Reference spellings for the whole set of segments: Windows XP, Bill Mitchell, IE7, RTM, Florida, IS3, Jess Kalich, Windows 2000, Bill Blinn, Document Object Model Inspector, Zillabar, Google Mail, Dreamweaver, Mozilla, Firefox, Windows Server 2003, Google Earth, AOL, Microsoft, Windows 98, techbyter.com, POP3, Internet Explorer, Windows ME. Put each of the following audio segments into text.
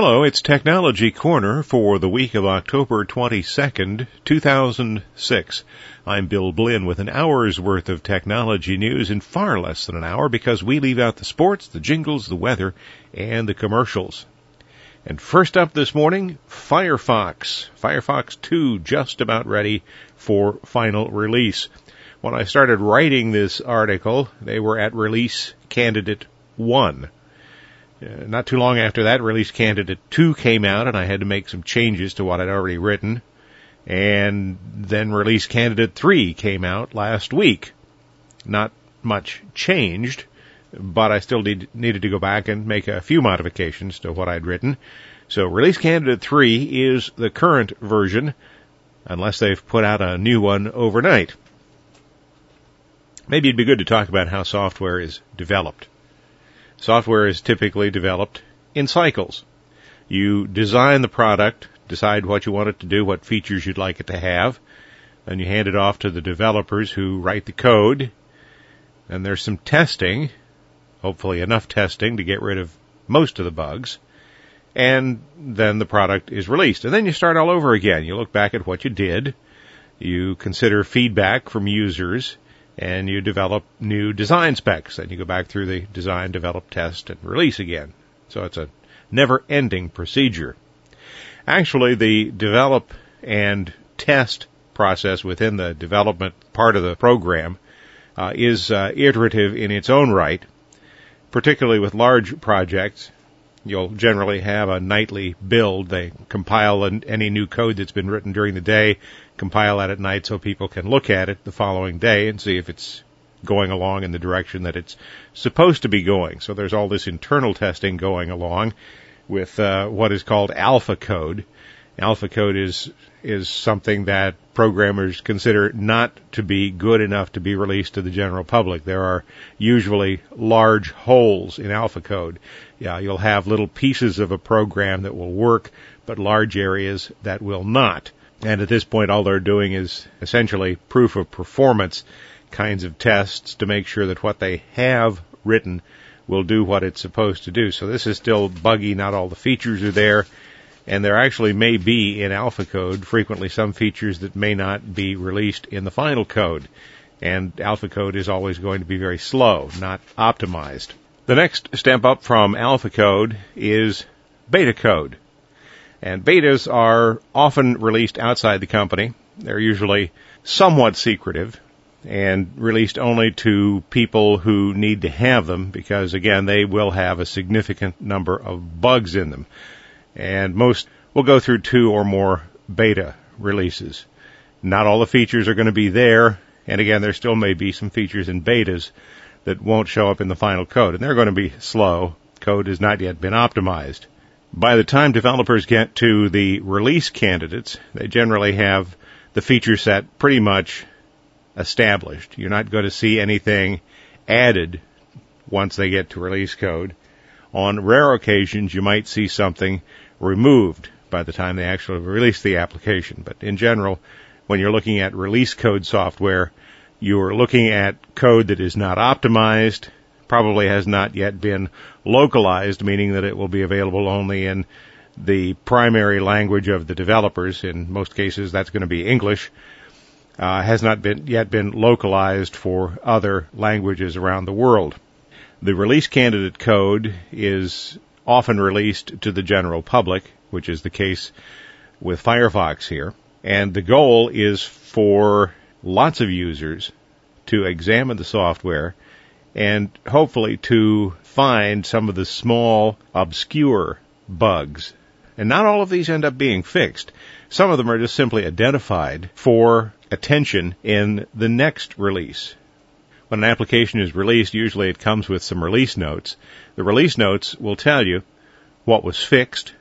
Hello, it's Technology Corner for the week of October 22nd, 2006. I'm Bill Blinn with an hour's worth of technology news in far less than an hour because we leave out the sports, the jingles, the weather, and the commercials. And first up this morning, Firefox. Firefox 2 just about ready for final release. When I started writing this article, they were at Release Candidate 1. Not too long after that, Release Candidate 2 came out, and I had to make some changes to what I'd already written. And then Release Candidate 3 came out last week. Not much changed, but I still needed to go back and make a few modifications to what I'd written. So Release Candidate 3 is the current version, unless they've put out a new one overnight. Maybe it'd be good to talk about how software is developed. Software is typically developed in cycles. You design the product, decide what you want it to do, what features you'd like it to have, and you hand it off to the developers who write the code. And there's some testing, hopefully enough testing to get rid of most of the bugs. And then the product is released. And then you start all over again. You look back at what you did. You consider feedback from users. And you develop new design specs. And you go back through the design, develop, test, and release again. So it's a never-ending procedure. Actually, the develop and test process within the development part of the program is iterative in its own right. Particularly with large projects, you'll generally have a nightly build. They compile any new code that's been written during the day, compile that at night so people can look at it the following day and see if it's going along in the direction that it's supposed to be going. So there's all this internal testing going along with what is called alpha code. Alpha code is something that programmers consider not to be good enough to be released to the general public. There are usually large holes in alpha code. Yeah, you'll have little pieces of a program that will work, but large areas that will not. And at this point, all they're doing is essentially proof of performance kinds of tests to make sure that what they have written will do what it's supposed to do. So this is still buggy. Not all the features are there. And there actually may be in alpha code frequently some features that may not be released in the final code. And alpha code is always going to be very slow, not optimized. The next step up from alpha code is beta code. And betas are often released outside the company. They're usually somewhat secretive and released only to people who need to have them because, again, they will have a significant number of bugs in them. And most will go through 2 or more beta releases. Not all the features are going to be there. And again, there still may be some features in betas that won't show up in the final code. And they're going to be slow. Code has not yet been optimized. By the time developers get to the release candidates, they generally have the feature set pretty much established. You're not going to see anything added once they get to release code. On rare occasions, you might see something removed by the time they actually release the application. But in general, when you're looking at release code software, you're looking at code that is not optimized, probably has not yet been localized, meaning that it will be available only in the primary language of the developers. In most cases, that's going to be English. Has not yet been localized for other languages around the world. The release candidate code is often released to the general public, which is the case with Firefox here. And the goal is for lots of users to examine the software and hopefully to find some of the small, obscure bugs. And not all of these end up being fixed. Some of them are just simply identified for attention in the next release. When an application is released, usually it comes with some release notes. The release notes will tell you what was fixed,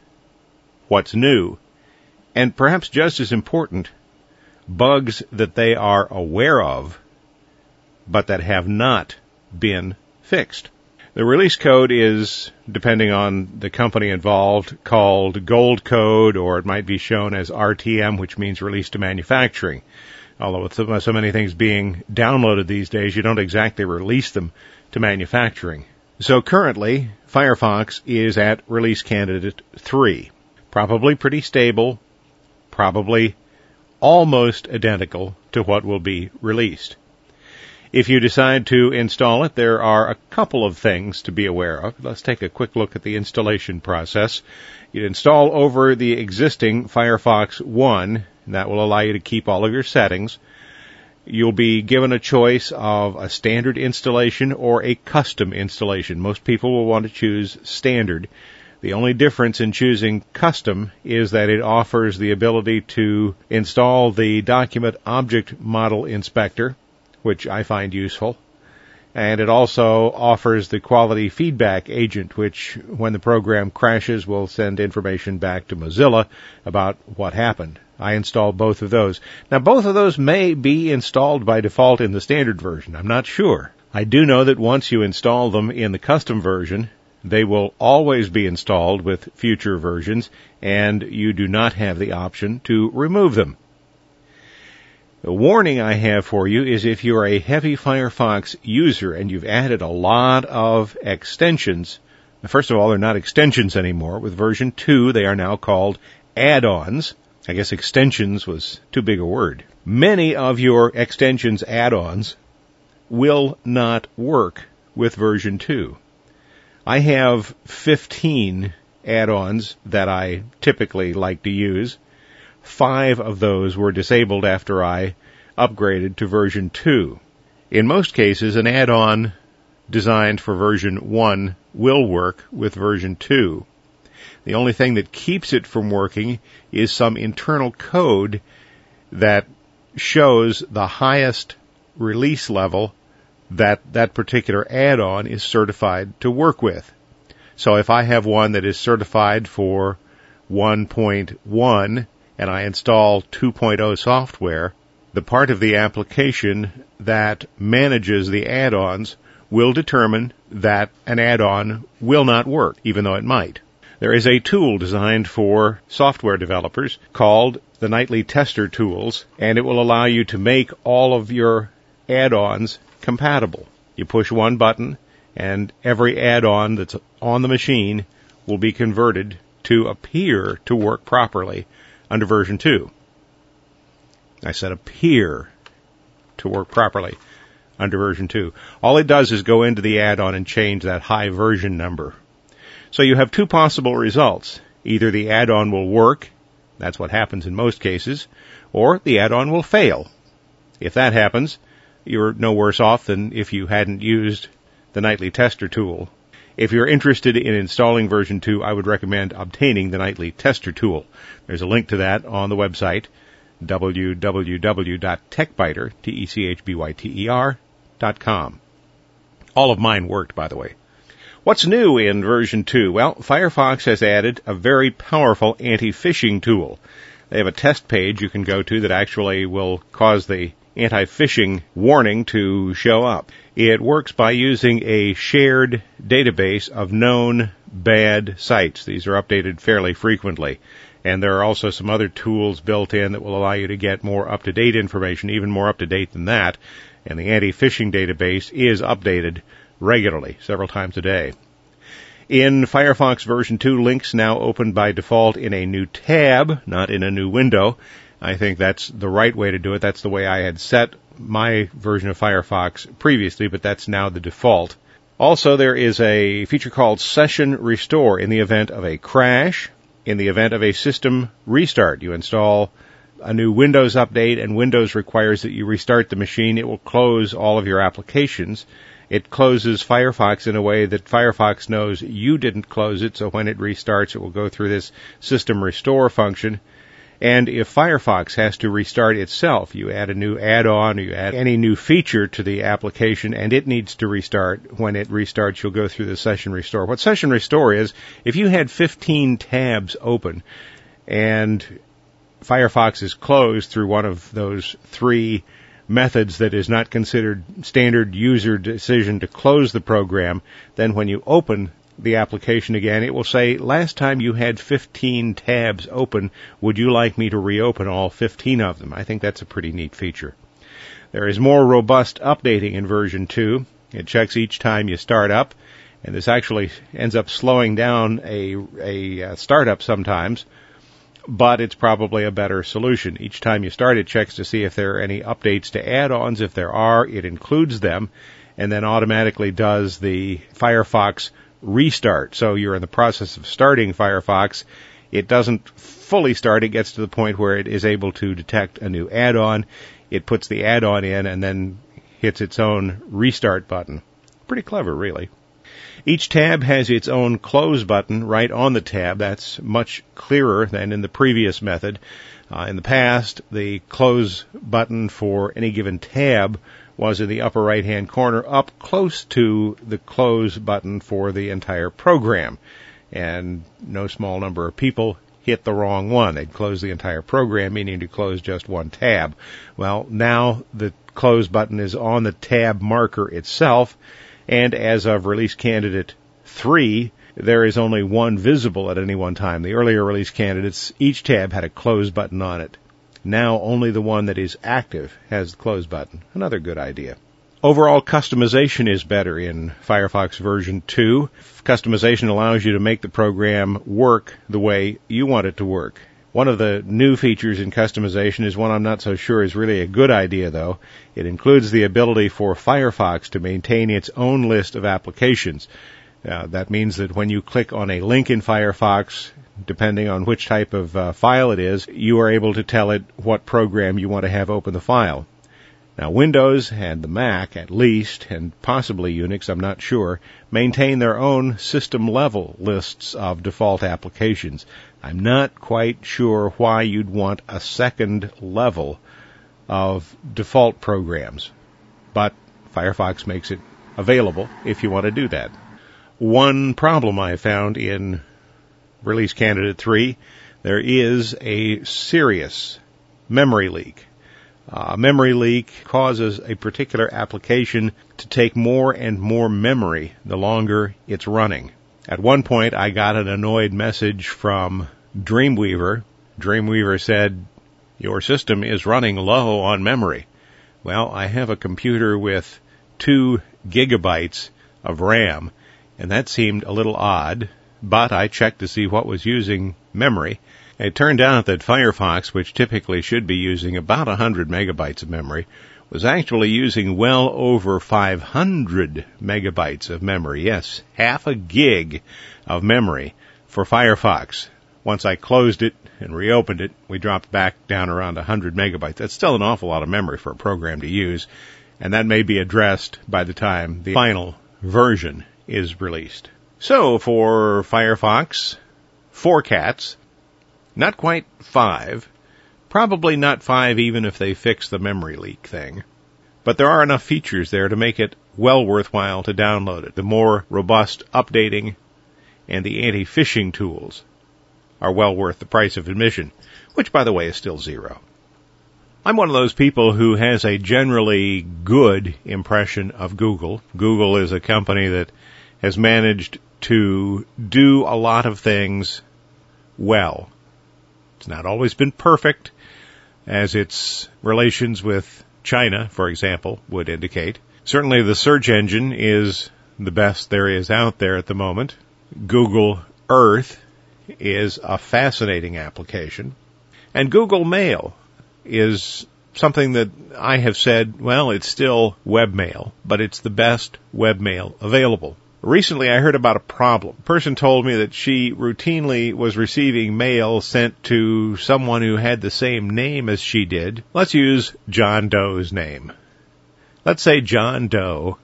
what's new, and perhaps just as important, bugs that they are aware of, but that have not been fixed. The release code is, depending on the company involved, called gold code, or it might be shown as RTM, which means release to manufacturing. Although with so many things being downloaded these days, you don't exactly release them to manufacturing. So currently, Firefox is at release candidate 3. Probably pretty stable, probably almost identical to what will be released. If you decide to install it, there are a couple of things to be aware of. Let's take a quick look at the installation process. You install over the existing Firefox 1, and that will allow you to keep all of your settings. You'll be given a choice of a standard installation or a custom installation. Most people will want to choose standard. The only difference in choosing custom is that it offers the ability to install the Document Object Model Inspector, which I find useful. And it also offers the quality feedback agent, which, when the program crashes, will send information back to Mozilla about what happened. I installed both of those. Now, both of those may be installed by default in the standard version. I'm not sure. I do know that once you install them in the custom version, they will always be installed with future versions, and you do not have the option to remove them. The warning I have for you is if you are a heavy Firefox user and you've added a lot of extensions, first of all, they're not extensions anymore. With version 2, they are now called add-ons. I guess extensions was too big a word. Many of your extensions add-ons will not work with version 2. I have 15 add-ons that I typically like to use. 5 of those were disabled after I upgraded to version 2. In most cases, an add-on designed for version 1 will work with version 2. The only thing that keeps it from working is some internal code that shows the highest release level that particular add-on is certified to work with. So if I have one that is certified for 1.1, and I install 2.0 software, the part of the application that manages the add-ons will determine that an add-on will not work, even though it might. There is a tool designed for software developers called the Nightly Tester Tools, and it will allow you to make all of your add-ons compatible. You push one button, and every add-on that's on the machine will be converted to appear to work properly under version 2. I said appear to work properly under version 2. All it does is go into the add-on and change that high version number. So you have two possible results. Either the add-on will work, that's what happens in most cases, or the add-on will fail. If that happens, you're no worse off than if you hadn't used the Nightly Tester tool. If you're interested in installing version 2, I would recommend obtaining the Nightly Tester Tool. There's a link to that on the website, www.techbyter.com. All of mine worked, by the way. What's new in version 2? Well, Firefox has added a very powerful anti-phishing tool. They have a test page you can go to that actually will cause the anti-phishing warning to show up. It works by using a shared database of known bad sites. These are updated fairly frequently. And there are also some other tools built in that will allow you to get more up-to-date information, even more up-to-date than that. And the anti-phishing database is updated regularly, several times a day. In Firefox version 2, links now open by default in a new tab, not in a new window. I think that's the right way to do it. That's the way I had set my version of Firefox previously, but that's now the default. Also, there is a feature called Session Restore. In the event of a crash, in the event of a system restart, you install a new Windows update, and Windows requires that you restart the machine. It will close all of your applications. It closes Firefox in a way that Firefox knows you didn't close it, so when it restarts, it will go through this System Restore function. And if Firefox has to restart itself, you add a new add-on, you add any new feature to the application, and it needs to restart. When it restarts, you'll go through the Session Restore. What Session Restore is, if you had 15 tabs open and Firefox is closed through one of those three methods that is not considered standard user decision to close the program, then when you open the application again, it will say, last time you had 15 tabs open, would you like me to reopen all 15 of them? I think that's a pretty neat feature. There is more robust updating in version 2. It checks each time you start up, And this actually ends up slowing down a startup sometimes, but it's probably a better solution. Each time you start, it checks to see if there are any updates to add-ons. If there are, it includes them, and then automatically does the Firefox restart. So you're in the process of starting Firefox. It doesn't fully start. It gets to the point where it is able to detect a new add-on. It puts the add-on in and then hits its own restart button. Pretty clever, really. Each tab has its own close button right on the tab. That's much clearer than in the previous method. In the past, the close button for any given tab was in the upper right-hand corner, up close to the close button for the entire program. And no small number of people hit the wrong one. They'd close the entire program, meaning to close just one tab. Well, now the close button is on the tab marker itself. And as of release candidate 3, there is only one visible at any one time. The earlier release candidates, each tab had a close button on it. Now only the one that is active has the close button. Another good idea. Overall customization is better in Firefox version 2. Customization allows you to make the program work the way you want it to work. One of the new features in customization is one I'm not so sure is really a good idea, though. It includes the ability for Firefox to maintain its own list of applications. That means that when you click on a link in Firefox, depending on which type of file it is, you are able to tell it what program you want to have open the file. Now, Windows and the Mac, at least, and possibly Unix, I'm not sure, maintain their own system-level lists of default applications. I'm not quite sure why you'd want a second level of default programs, but Firefox makes it available if you want to do that. One problem I found in Release Candidate 3, there is a serious memory leak. Memory leak causes a particular application to take more and more memory the longer it's running. At one point, I got an annoyed message from Dreamweaver. Dreamweaver said, "Your system is running low on memory." Well, I have a computer with 2 gigabytes of RAM, and that seemed a little odd, but I checked to see what was using memory. It turned out that Firefox, which typically should be using about 100 megabytes of memory, was actually using well over 500 megabytes of memory. Yes, half a gig of memory for Firefox. Once I closed it and reopened it, we dropped back down around 100 megabytes. That's still an awful lot of memory for a program to use, and that may be addressed by the time the final version is released. So, for Firefox, 4 cats... Not quite 5, probably not 5 even if they fix the memory leak thing. But there are enough features there to make it well worthwhile to download it. The more robust updating and the anti-phishing tools are well worth the price of admission, which, by the way, is still $0. I'm one of those people who has a generally good impression of Google. Google is a company that has managed to do a lot of things well. It's not always been perfect, as its relations with China, for example, would indicate. Certainly the search engine is the best there is out there at the moment. Google Earth is a fascinating application. And Google Mail is something that I have said, well, it's still webmail, but it's the best webmail available. Recently, I heard about a problem. A person told me that she routinely was receiving mail sent to someone who had the same name as she did. Let's use John Doe's name. Let's say John Doe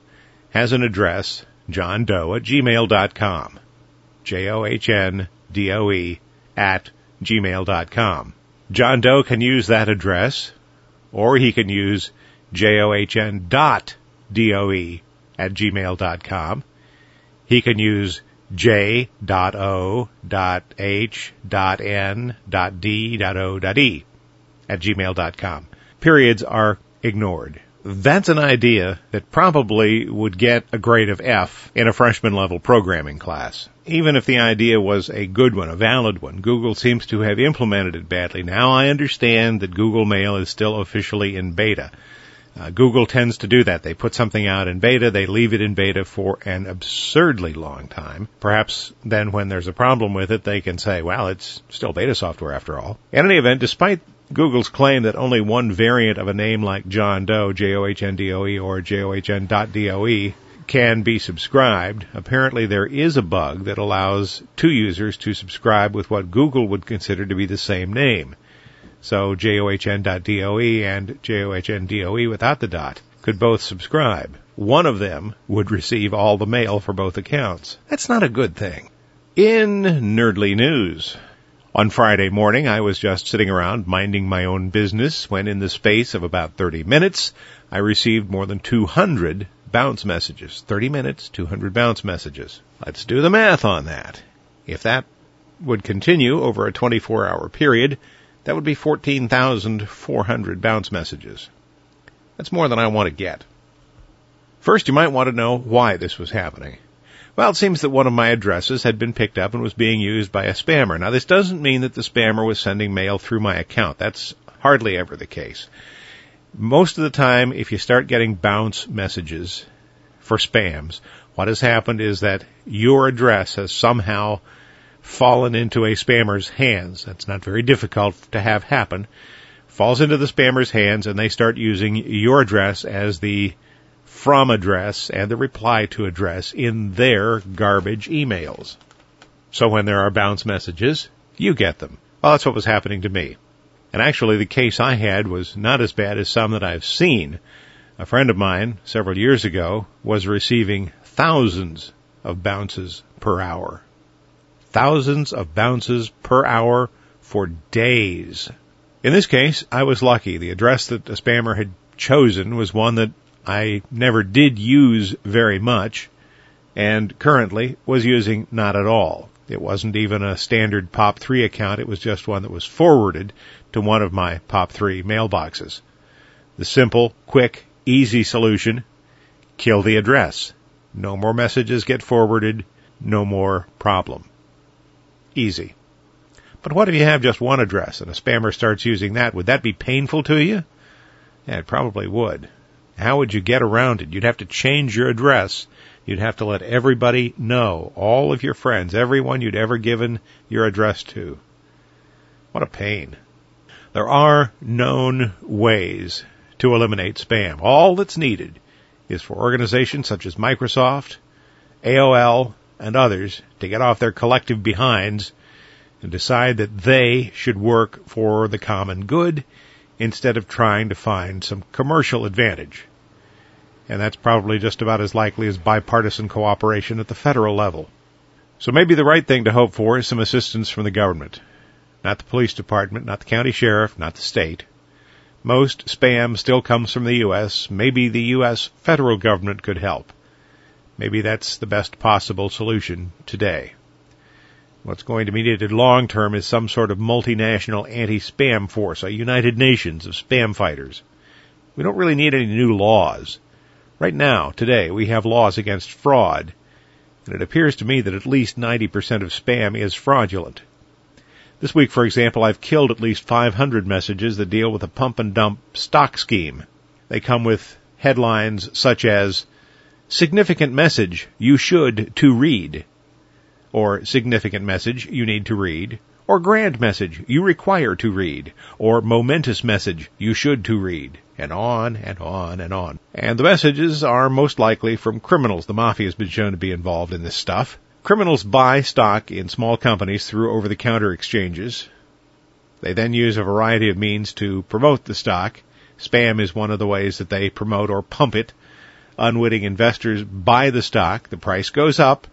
has an address, johndoe@gmail.com. johndoe@gmail.com. John Doe can use that address, or he can use john.doe@gmail.com. He can use j.o.h.n.d.o.e@gmail.com. Periods are ignored. That's an idea that probably would get a grade of F in a freshman-level programming class. Even if the idea was a good one, a valid one, Google seems to have implemented it badly. Now I understand that Google Mail is still officially in beta. Google tends to do that. They put something out in beta, they leave it in beta for an absurdly long time. Perhaps then when there's a problem with it, they can say, well, it's still beta software after all. In any event, despite Google's claim that only one variant of a name like John Doe, J-O-H-N-D-O-E, or J-O-H-N.D-O-E, can be subscribed, apparently there is a bug that allows two users to subscribe with what Google would consider to be the same name. So john.doe and john.doe without the dot could both subscribe. One of them would receive all the mail for both accounts. That's not a good thing. In nerdly news, on Friday morning, I was just sitting around minding my own business when in the space of about 30 minutes, I received more than 200 bounce messages. 30 minutes, 200 bounce messages. Let's do the math on that. If that would continue over a 24-hour period, that would be 14,400 bounce messages. That's more than I want to get. First, you might want to know why this was happening. Well, it seems that one of my addresses had been picked up and was being used by a spammer. Now, this doesn't mean that the spammer was sending mail through my account. That's hardly ever the case. Most of the time, if you start getting bounce messages for spams, what has happened is that your address has somehow fallen into a spammer's hands. That's not very difficult to have happen. Falls into the spammer's hands and they start using your address as the from address and the reply to address in their garbage emails. So when there are bounce messages, you get them. Well, that's what was happening to me. And actually the case I had was not as bad as some that I've seen. A friend of mine several years ago was receiving thousands of bounces per hour. Thousands of bounces per hour for days. In this case, I was lucky. The address that the spammer had chosen was one that I never did use very much and currently was using not at all. It wasn't even a standard POP3 account. It was just one that was forwarded to one of my POP3 mailboxes. The simple, quick, easy solution, kill the address. No more messages get forwarded. No more problem. Easy. But what if you have just one address and a spammer starts using that? Would that be painful to you? Yeah, it probably would. How would you get around it? You'd have to change your address. You'd have to let everybody know, all of your friends, everyone you'd ever given your address to. What a pain. There are known ways to eliminate spam. All that's needed is for organizations such as Microsoft, AOL, and others to get off their collective behinds and decide that they should work for the common good instead of trying to find some commercial advantage. And that's probably just about as likely as bipartisan cooperation at the federal level. So maybe the right thing to hope for is some assistance from the government. Not the police department, not the county sheriff, not the state. Most spam still comes from the U.S. Maybe the U.S. federal government could help. Maybe that's the best possible solution today. What's going to be needed long term is some sort of multinational anti-spam force, a United Nations of spam fighters. We don't really need any new laws. Right now, today, we have laws against fraud, and it appears to me that at least 90% of spam is fraudulent. This week, for example, I've killed at least 500 messages that deal with a pump and dump stock scheme. They come with headlines such as, significant message you should to read, or significant message you need to read, or grand message you require to read, or momentous message you should to read, and on and on and on. And the messages are most likely from criminals. The mafia has been shown to be involved in this stuff. Criminals buy stock in small companies through over-the-counter exchanges. They then use a variety of means to promote the stock. Spam is one of the ways that they promote or pump it. Unwitting investors buy the stock, the price goes up,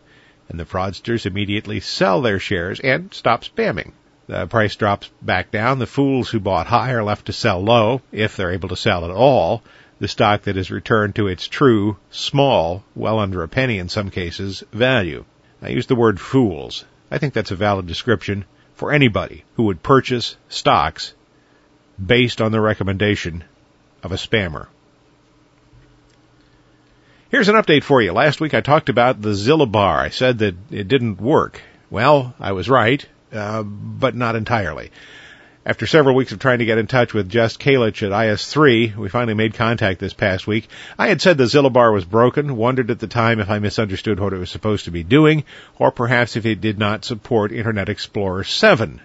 and the fraudsters immediately sell their shares and stop spamming. The price drops back down. The fools who bought high are left to sell low, if they're able to sell at all. The stock that is returned to its true, small, well under a penny in some cases, value. I use the word fools. I think that's a valid description for anybody who would purchase stocks based on the recommendation of a spammer. Here's an update for you. Last week I talked about the Zillabar. I said that it didn't work. Well, I was right, but not entirely. After several weeks of trying to get in touch with Jess Kalich at IS3, we finally made contact this past week. I had said the Zillabar was broken, wondered at the time if I misunderstood what it was supposed to be doing, or perhaps if it did not support Internet Explorer 7.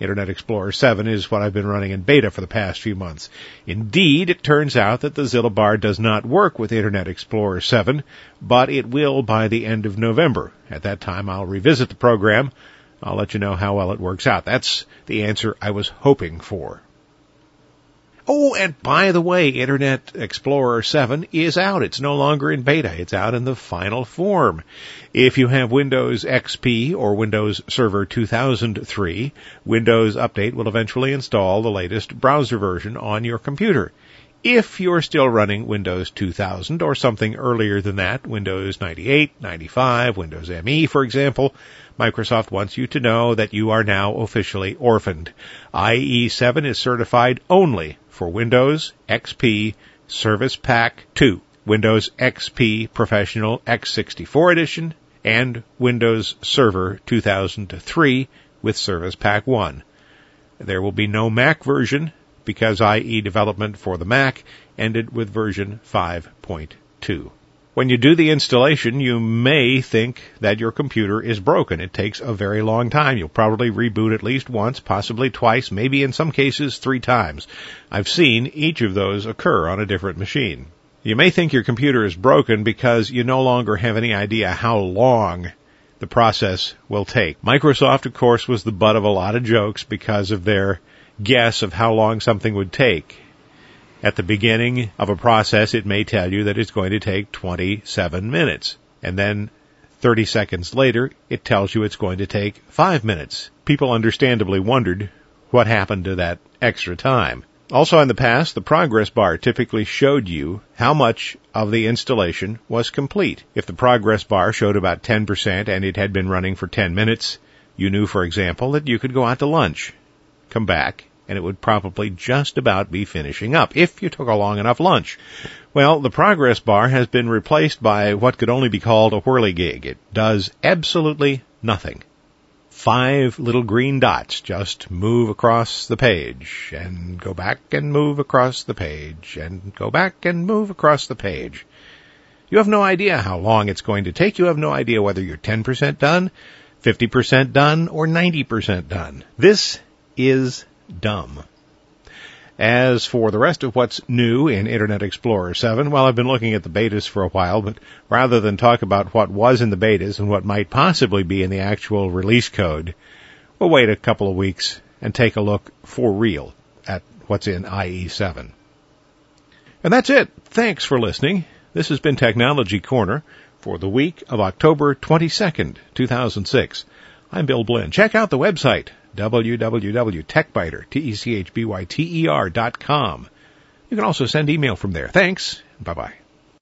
Internet Explorer 7 is what I've been running in beta for the past few months. Indeed, it turns out that the Zillabar does not work with Internet Explorer 7, but it will by the end of November. At that time, I'll revisit the program. I'll let you know how well it works out. That's the answer I was hoping for. Oh, and by the way, Internet Explorer 7 is out. It's no longer in beta. It's out in the final form. If you have Windows XP or Windows Server 2003, Windows Update will eventually install the latest browser version on your computer. If you're still running Windows 2000 or something earlier than that, Windows 98, 95, Windows ME, for example, Microsoft wants you to know that you are now officially orphaned. IE7 is certified only for Windows XP Service Pack 2, Windows XP Professional x64 Edition, and Windows Server 2003 with Service Pack 1. There will be no Mac version because IE development for the Mac ended with version 5.2. When you do the installation, you may think that your computer is broken. It takes a very long time. You'll probably reboot at least once, possibly twice, maybe in some cases 3 times. I've seen each of those occur on a different machine. You may think your computer is broken because you no longer have any idea how long the process will take. Microsoft, of course, was the butt of a lot of jokes because of their guess of how long something would take. At the beginning of a process, it may tell you that it's going to take 27 minutes. And then 30 seconds later, it tells you it's going to take 5 minutes. People understandably wondered what happened to that extra time. Also in the past, the progress bar typically showed you how much of the installation was complete. If the progress bar showed about 10% and it had been running for 10 minutes, you knew, for example, that you could go out to lunch, come back, and it would probably just about be finishing up if you took a long enough lunch. Well, the progress bar has been replaced by what could only be called a whirligig. It does absolutely nothing. 5 little green dots just move across the page and go back and move across the page and go back and move across the page. You have no idea how long it's going to take. You have no idea whether you're 10% done, 50% done, or 90% done. This is dumb. As for the rest of what's new in Internet Explorer 7, well, I've been looking at the betas for a while, but rather than talk about what was in the betas and what might possibly be in the actual release code, we'll wait a couple of weeks and take a look for real at what's in IE7. And that's it. Thanks for listening. This has been Technology Corner for the week of October 22nd, 2006. I'm Bill Blinn. Check out the website, www.techbyter.com. You can also send email from there. Thanks. Bye-bye.